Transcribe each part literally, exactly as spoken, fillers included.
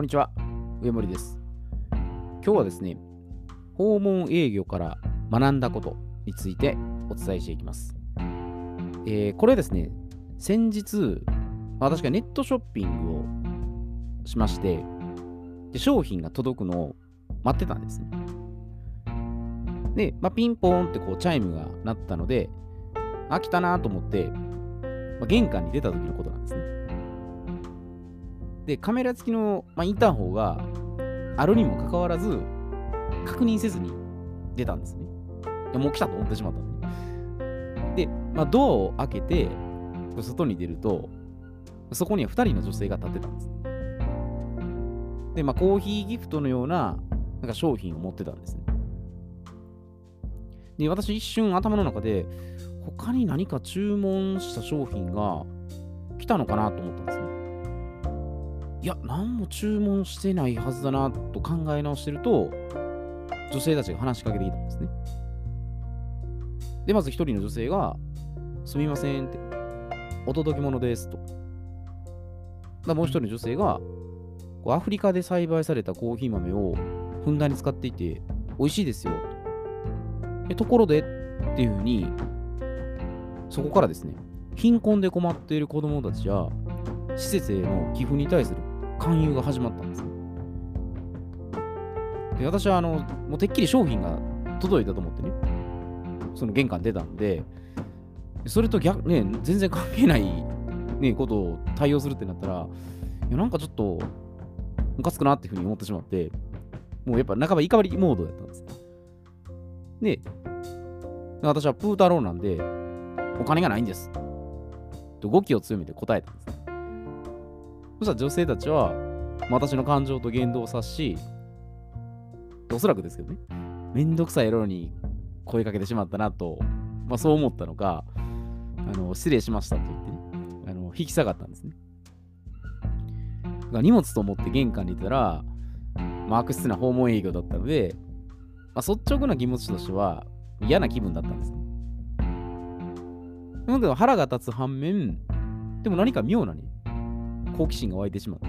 こんにちは、上森です。今日はですね、訪問営業から学んだことについてお伝えしていきます。えー、これですね、先日私がネットショッピングをしまして、で商品が届くのを待ってたんですね。で、まあ、ピンポーンってこうチャイムが鳴ったので、あ、来たなと思って、まあ、玄関に出た時のことなんですね。で、カメラ付きの、まあ、インターホンがあるにもかかわらず確認せずに出たんですね。でもう来たと思ってしまったので、で、まあ、ドアを開けて外に出ると、そこにはふたりの女性が立ってたんです。で、まあ、コーヒーギフトのような、なんか商品を持ってたんですね。で、私一瞬頭の中で他に何か注文した商品が来たのかなと思ったんですね。いや、何も注文してないはずだなと考え直してると、女性たちが話しかけてきたんですね。で、まず一人の女性が、すみませんって、お届け物ですと。だもう一人の女性が、アフリカで栽培されたコーヒー豆をふんだんに使っていて美味しいですよと。ところでっていうふうに、そこからですね、貧困で困っている子どもたちや施設への寄付に対する勧誘が始まったんです。で、私はあのもうてっきり商品が届いたと思ってね、その玄関出たんで、それと逆ね、全然関係ない、ね、ことを対応するってなったら、いや、なんかちょっとムカつくなっていうふうに思ってしまって、もうやっぱ半ば怒りモードだったんです。で、私はプータローなんでお金がないんですと語気を強めて答えたんです。そしたら女性たちは私の感情と言動を察し、おそらくですけどね、めんどくさいエロに声かけてしまったなと、まあ、そう思ったのか、あの失礼しましたと言って、ね、あの引き下がったんですね。荷物と思って玄関にいたら、まあ、悪質な訪問営業だったので、まあ、率直な気持ちとしては嫌な気分だったんです。なので腹が立つ反面、でも何か妙なね、好奇心が湧いてしまって、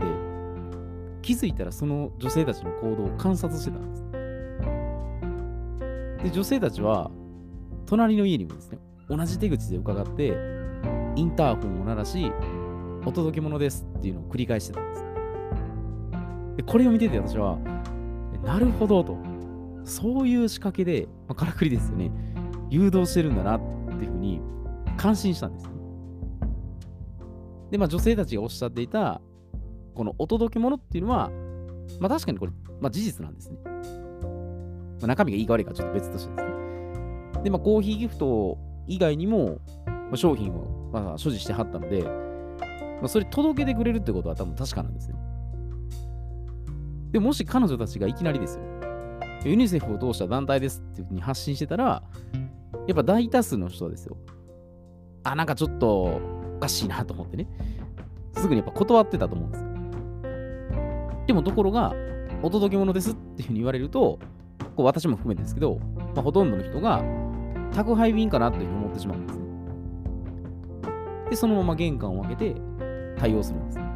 気づいたらその女性たちの行動を観察してたんです。で、女性たちは隣の家にもですね、同じ手口で伺ってインターホンを鳴らし、お届け物ですっていうのを繰り返してたんです。で、これを見てて私は、なるほどと、そういう仕掛けで、まあ、からくりですよね、誘導してるんだなっていうふうに感心したんです。で、まあ、女性たちがおっしゃっていたこのお届け物っていうのは、まあ、確かにこれ、まあ、事実なんですね。まあ、中身がいいか悪いかちょっと別としてですね。で、まあ、コーヒーギフト以外にも、まあ、商品を、まあ、所持してはったので、まあ、それ届けてくれるってことは多分確かなんですね。でも、もし彼女たちがいきなりですよ、ユニセフを通した団体ですっていうふうに発信してたら、やっぱ大多数の人はですよ、あ、なんかちょっとおかしいなと思ってね、すぐにやっぱ断ってたと思うんですよ。でも、ところが、お届け物ですっていうふうに言われると、こう私も含めてですけど、まあ、ほとんどの人が宅配便かなというふうに思ってしまうんですね。で、そのまま玄関を開けて対応するんです。だ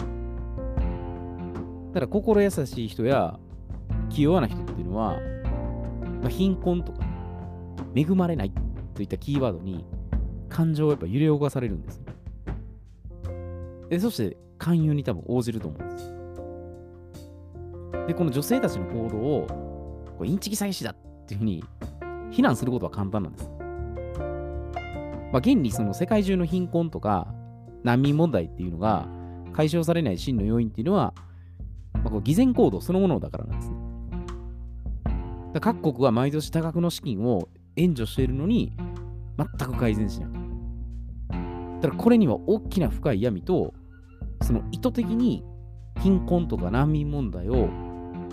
から心優しい人や器用な人っていうのは、まあ、貧困とか恵まれないといったキーワードに感情をやっぱ揺れ動かされるんです。で、そして勧誘に多分応じると思うんです。で、この女性たちの行動をこれインチキ詐欺師だっていうふうに非難することは簡単なんです。まあ、現にその世界中の貧困とか難民問題っていうのが解消されない真の要因っていうのは、まあ、こう偽善行動そのものだからなんですね。だから各国は毎年多額の資金を援助しているのに全く改善しない。だからこれには大きな深い闇と、その意図的に貧困とか難民問題を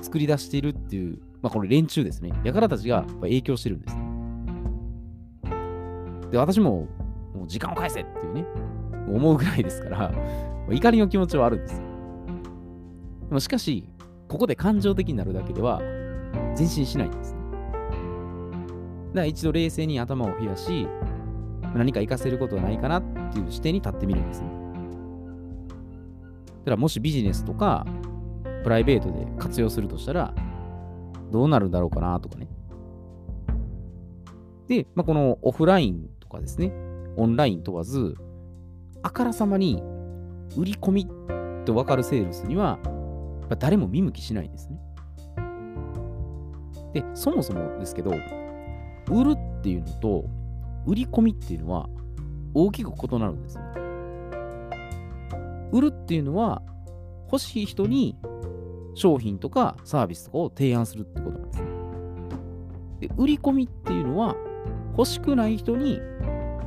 作り出しているっていう、まあ、この連中ですね、輩たちがやっぱ影響してるんです。で、私ももう時間を返せっていうね、思うぐらいですから、怒りの気持ちはあるんですよ。でも、しかし、ここで感情的になるだけでは前進しないんですね。だから一度冷静に頭を冷やし、何か活かせることはないかなっていう視点に立ってみるんですね。だからもしビジネスとかプライベートで活用するとしたらどうなるんだろうかなとかね。で、まあ、このオフラインとかですね、オンライン問わず、あからさまに売り込みと分かるセールスには誰も見向きしないんですね。で、そもそもですけど、売るっていうのと売り込みっていうのは大きく異なるんですね。売るっていうのは欲しい人に商品とかサービスとかを提案するってことなんですね。で、売り込みっていうのは欲しくない人に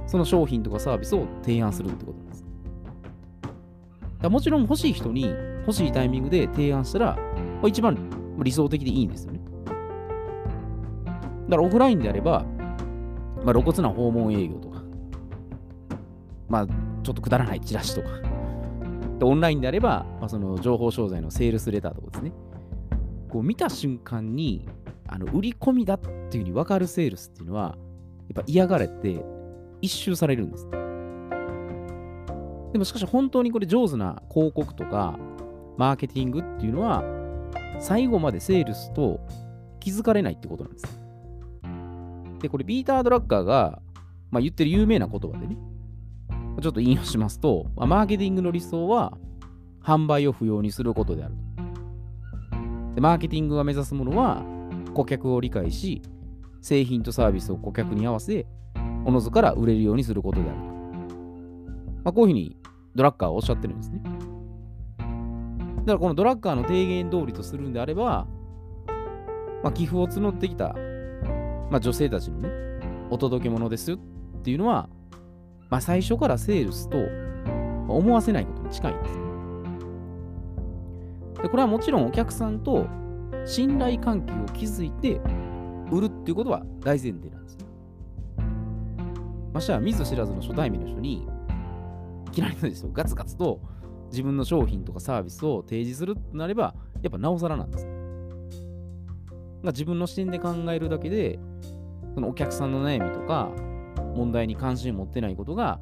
その商品とかサービスを提案するってことなんです。だもちろん欲しい人に欲しいタイミングで提案したら一番理想的でいいんですよね。だからオフラインであれば、まあ、露骨な訪問営業とか、まあ、ちょっとくだらないチラシとか、でオンラインであれば、まあ、その情報商材のセールスレターとかですね、こう見た瞬間にあの売り込みだっていうふうに分かるセールスっていうのはやっぱ嫌がられて一周されるんです。でもしかし本当にこれ上手な広告とかマーケティングっていうのは最後までセールスと気づかれないってことなんです。でこれピーター・ドラッカーが、まあ、言ってる有名な言葉でね、ちょっと引用しますと、まあ、マーケティングの理想は販売を不要にすることである。でマーケティングが目指すものは顧客を理解し、製品とサービスを顧客に合わせ、おのずから売れるようにすることである。まあ、こういうふうにドラッカーはおっしゃってるんですね。だからこのドラッカーの提言通りとするんであれば、まあ、寄付を募ってきた、まあ、女性たちのね、お届け物ですよっていうのは、まあ、最初からセールスと思わせないことに近いんですね。でこれはもちろんお客さんと信頼関係を築いて売るっていうことは大前提なんですね。ましては見ず知らずの初対面の人にいきなりですよ、ガツガツと自分の商品とかサービスを提示するとなればやっぱなおさらなんです、ね。だ自分の視点で考えるだけでそのお客さんの悩みとか問題に関心を持ってないことが、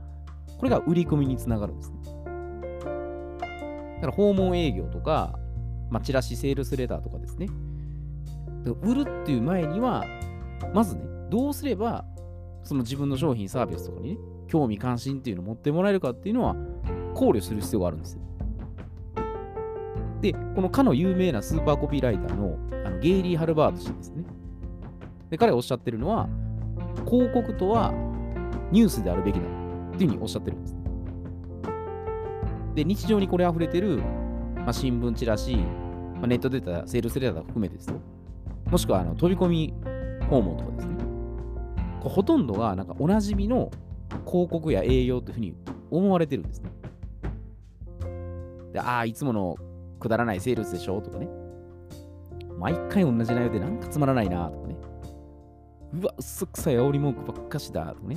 これが売り込みにつながるんですね。だから訪問営業とか、まあ、チラシセールスレターとかですね。売るっていう前には、まずね、どうすれば、その自分の商品サービスとかにね、興味関心っていうのを持ってもらえるかっていうのは、考慮する必要があるんですよ。で、このかの有名なスーパーコピーライターの、あのゲイリー・ハルバート氏ですね。で、彼がおっしゃってるのは、広告とはニュースであるべきだっていうふうにおっしゃってるんです。で、日常にこれ溢れてる、まあ、新聞チラシ、まあ、ネットで出たセールスレター含めてですよ。もしくはあの飛び込み訪問とかですね。これほとんどがなんかおなじみの広告や営業というふうに思われてるんですね。で、ああ、いつものくだらないセールスでしょとかね。毎回同じ内容でなんかつまらないなとかね。うわ、うっそくさい煽り文句ばっかしだとかね。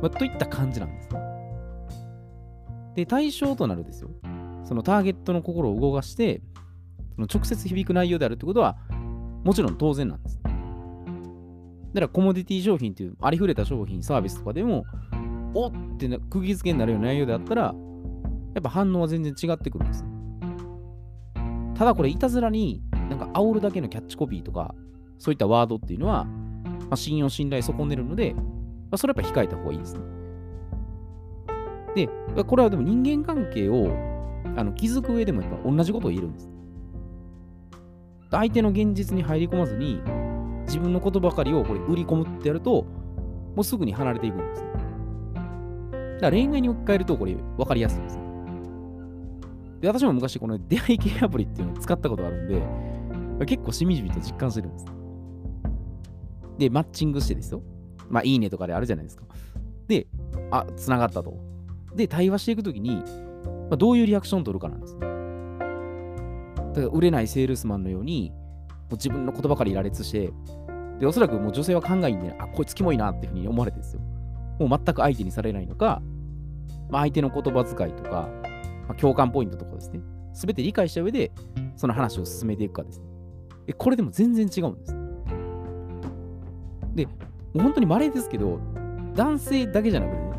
まあ、といった感じなんですね。で、対象となるですよ。そのターゲットの心を動かして、その直接響く内容であるってことは、もちろん当然なんです。だからコモディティ商品というありふれた商品、サービスとかでも、おってな釘付けになるような内容であったら、やっぱ反応は全然違ってくるんです。ただこれ、いたずらになんか煽るだけのキャッチコピーとか、そういったワードっていうのは、まあ、信用信頼損ねるので、まあ、それはやっぱ控えた方がいいですね。で、これはでも人間関係をあの気づく上でもやっぱ同じことを言えるんです。相手の現実に入り込まずに自分のことばかりをこれ売り込むってやるともうすぐに離れていくんです。だから恋愛に置き換えるとこれ分かりやすいです。で、私も昔この出会い系アプリっていうのを使ったことがあるんで結構しみじみと実感してるんです。で、マッチングしてですよ、まあいいねとかであるじゃないですか。で、あ、つながったと。で、対話していくときに、まあ、どういうリアクションを取るかなんです。売れないセールスマンのようにもう自分のことばかり羅列して、でおそらくもう女性は考えんで、ね、あ、こいつキモいなっていうふうに思われてですよ、もう全く相手にされないのか、まあ、相手の言葉遣いとか、まあ、共感ポイントとかですね、すべて理解した上でその話を進めていくかですね。でこれでも全然違うんです。で、もう本当に稀ですけど男性だけじゃなくて、ね、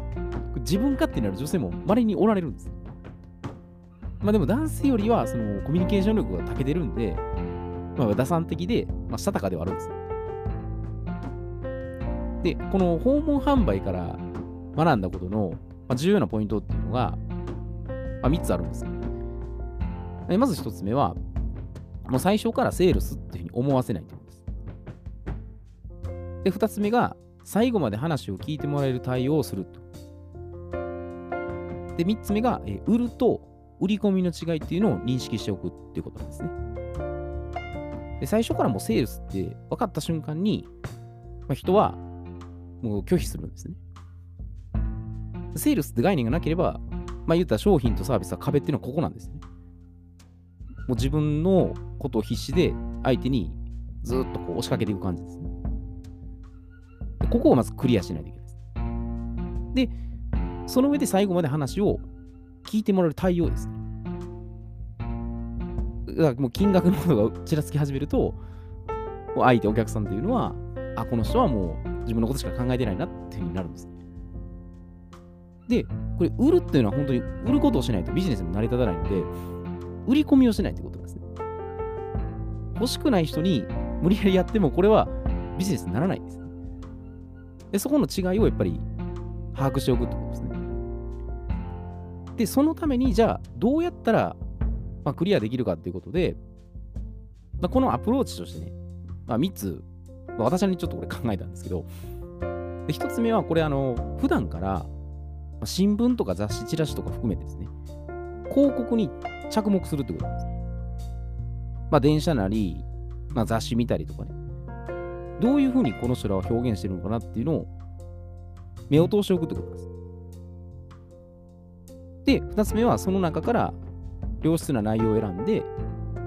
自分勝手になる女性も稀におられるんです。まあでも男性よりはそのコミュニケーション力が長けてるんで、まあ、和田さん的で、まあ、したたかではあるんですよ。で、この訪問販売から学んだことの重要なポイントっていうのが、まあ、みっつあるんですよ。で、まずひとつめは、もう最初からセールスっていうふうに思わせないってことです。で、ふたつめが、最後まで話を聞いてもらえる対応をすると。で、みっつめが、え売ると売り込みの違いっていうのを認識しておくっていうことなんですね。で、最初からもうセールスって分かった瞬間に、まあ、人はもう拒否するんですね。セールスって概念がなければ、まあ言ったら商品とサービスは壁っていうのはここなんですね。もう自分のことを必死で相手にずっとこう押しかけていく感じですね。で、ここをまずクリアしないといけないです。で、その上で最後まで話を聞いてもらえる対応ですね。だからもう金額のことがちらつき始めると、相手お客さんっていうのは、あ、この人はもう自分のことしか考えてないなっていう風になるんですね。で、これ売るっていうのは本当に売ることをしないとビジネスも成り立たないので、売り込みをしないってことなんですね。欲しくない人に無理やりやってもこれはビジネスにならないんですね。で、そこの違いをやっぱり把握しておくってことですね。で、そのためにじゃあどうやったら、まあ、クリアできるかっていうことで、まあ、このアプローチとしてね、まあ、みっつ、まあ、私にちょっとこれ考えたんですけど、でひとつめはこれあの普段から新聞とか雑誌チラシとか含めてですね、広告に着目するってことです。まあ電車なり、まあ、雑誌見たりとかね、どういうふうにこの人らは表現してるのかなっていうのを目を通しておくってことです。で、ふたつめはその中から良質な内容を選んで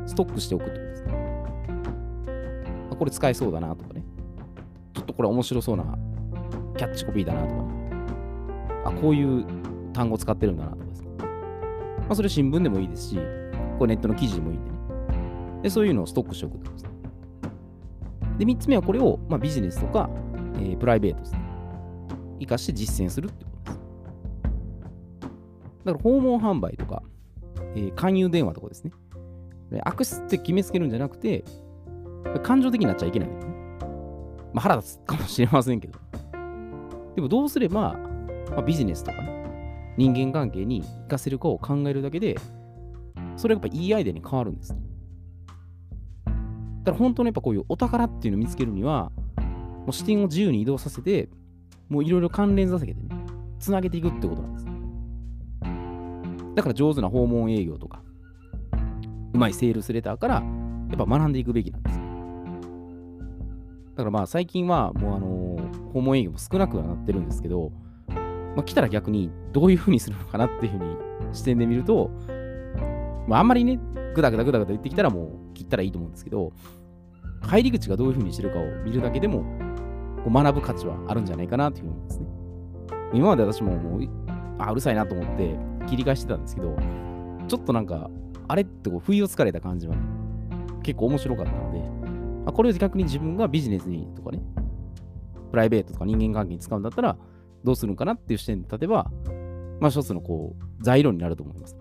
ストックしておくってことです。まあ、これ使えそうだなとかね、ちょっとこれ面白そうなキャッチコピーだなとかね、あ、こういう単語使ってるんだなとかですね。まあ、それ新聞でもいいですし、これネットの記事でもいいんでね。で、そういうのをストックしておくってことですね。で、みっつめはこれを、まあ、ビジネスとか、えー、プライベートですね。活かして実践するってことです。だから訪問販売とか、えー、勧誘電話とかですね。悪質って決めつけるんじゃなくて、感情的になっちゃいけないんだよね。まあ、腹立つかもしれませんけど。でもどうすれば、まあ、ビジネスとか、ね、人間関係に活かせるかを考えるだけで、それがやっぱいいアイデアに変わるんです。だから本当にやっぱこういうお宝っていうのを見つけるには、もう視点を自由に移動させて、もういろいろ関連させてね、つなげていくってことなんです。だから上手な訪問営業とか、うまいセールスレターからやっぱ学んでいくべきなんです。だからまあ最近はもうあの訪問営業も少なくはなってるんですけど、まあ、来たら逆にどういうふうにするのかなっていうふうに視点で見ると、まあ、あんまりね、ぐだぐだぐだぐだ言ってきたらもう切ったらいいと思うんですけど、入り口がどういうふうにしてるかを見るだけでも、こう学ぶ価値はあるんじゃないかなというふうに思うんですね。今まで私ももう、あ、うるさいなと思って切り返してたんですけど、ちょっとなんか、あれってこう不意をつかれた感じは、ね、結構面白かったので、まあ、これを逆に自分がビジネスにとかね、プライベートとか人間関係に使うんだったら、どうするのかなっていう視点で立てば、まあ一つのこう材料になると思います。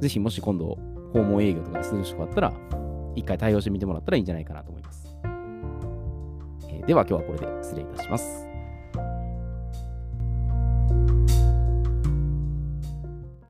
ぜひもし今度訪問営業とかでする人があったら、一回対応してみてもらったらいいんじゃないかなと思います。えー、では今日はこれで失礼いたします。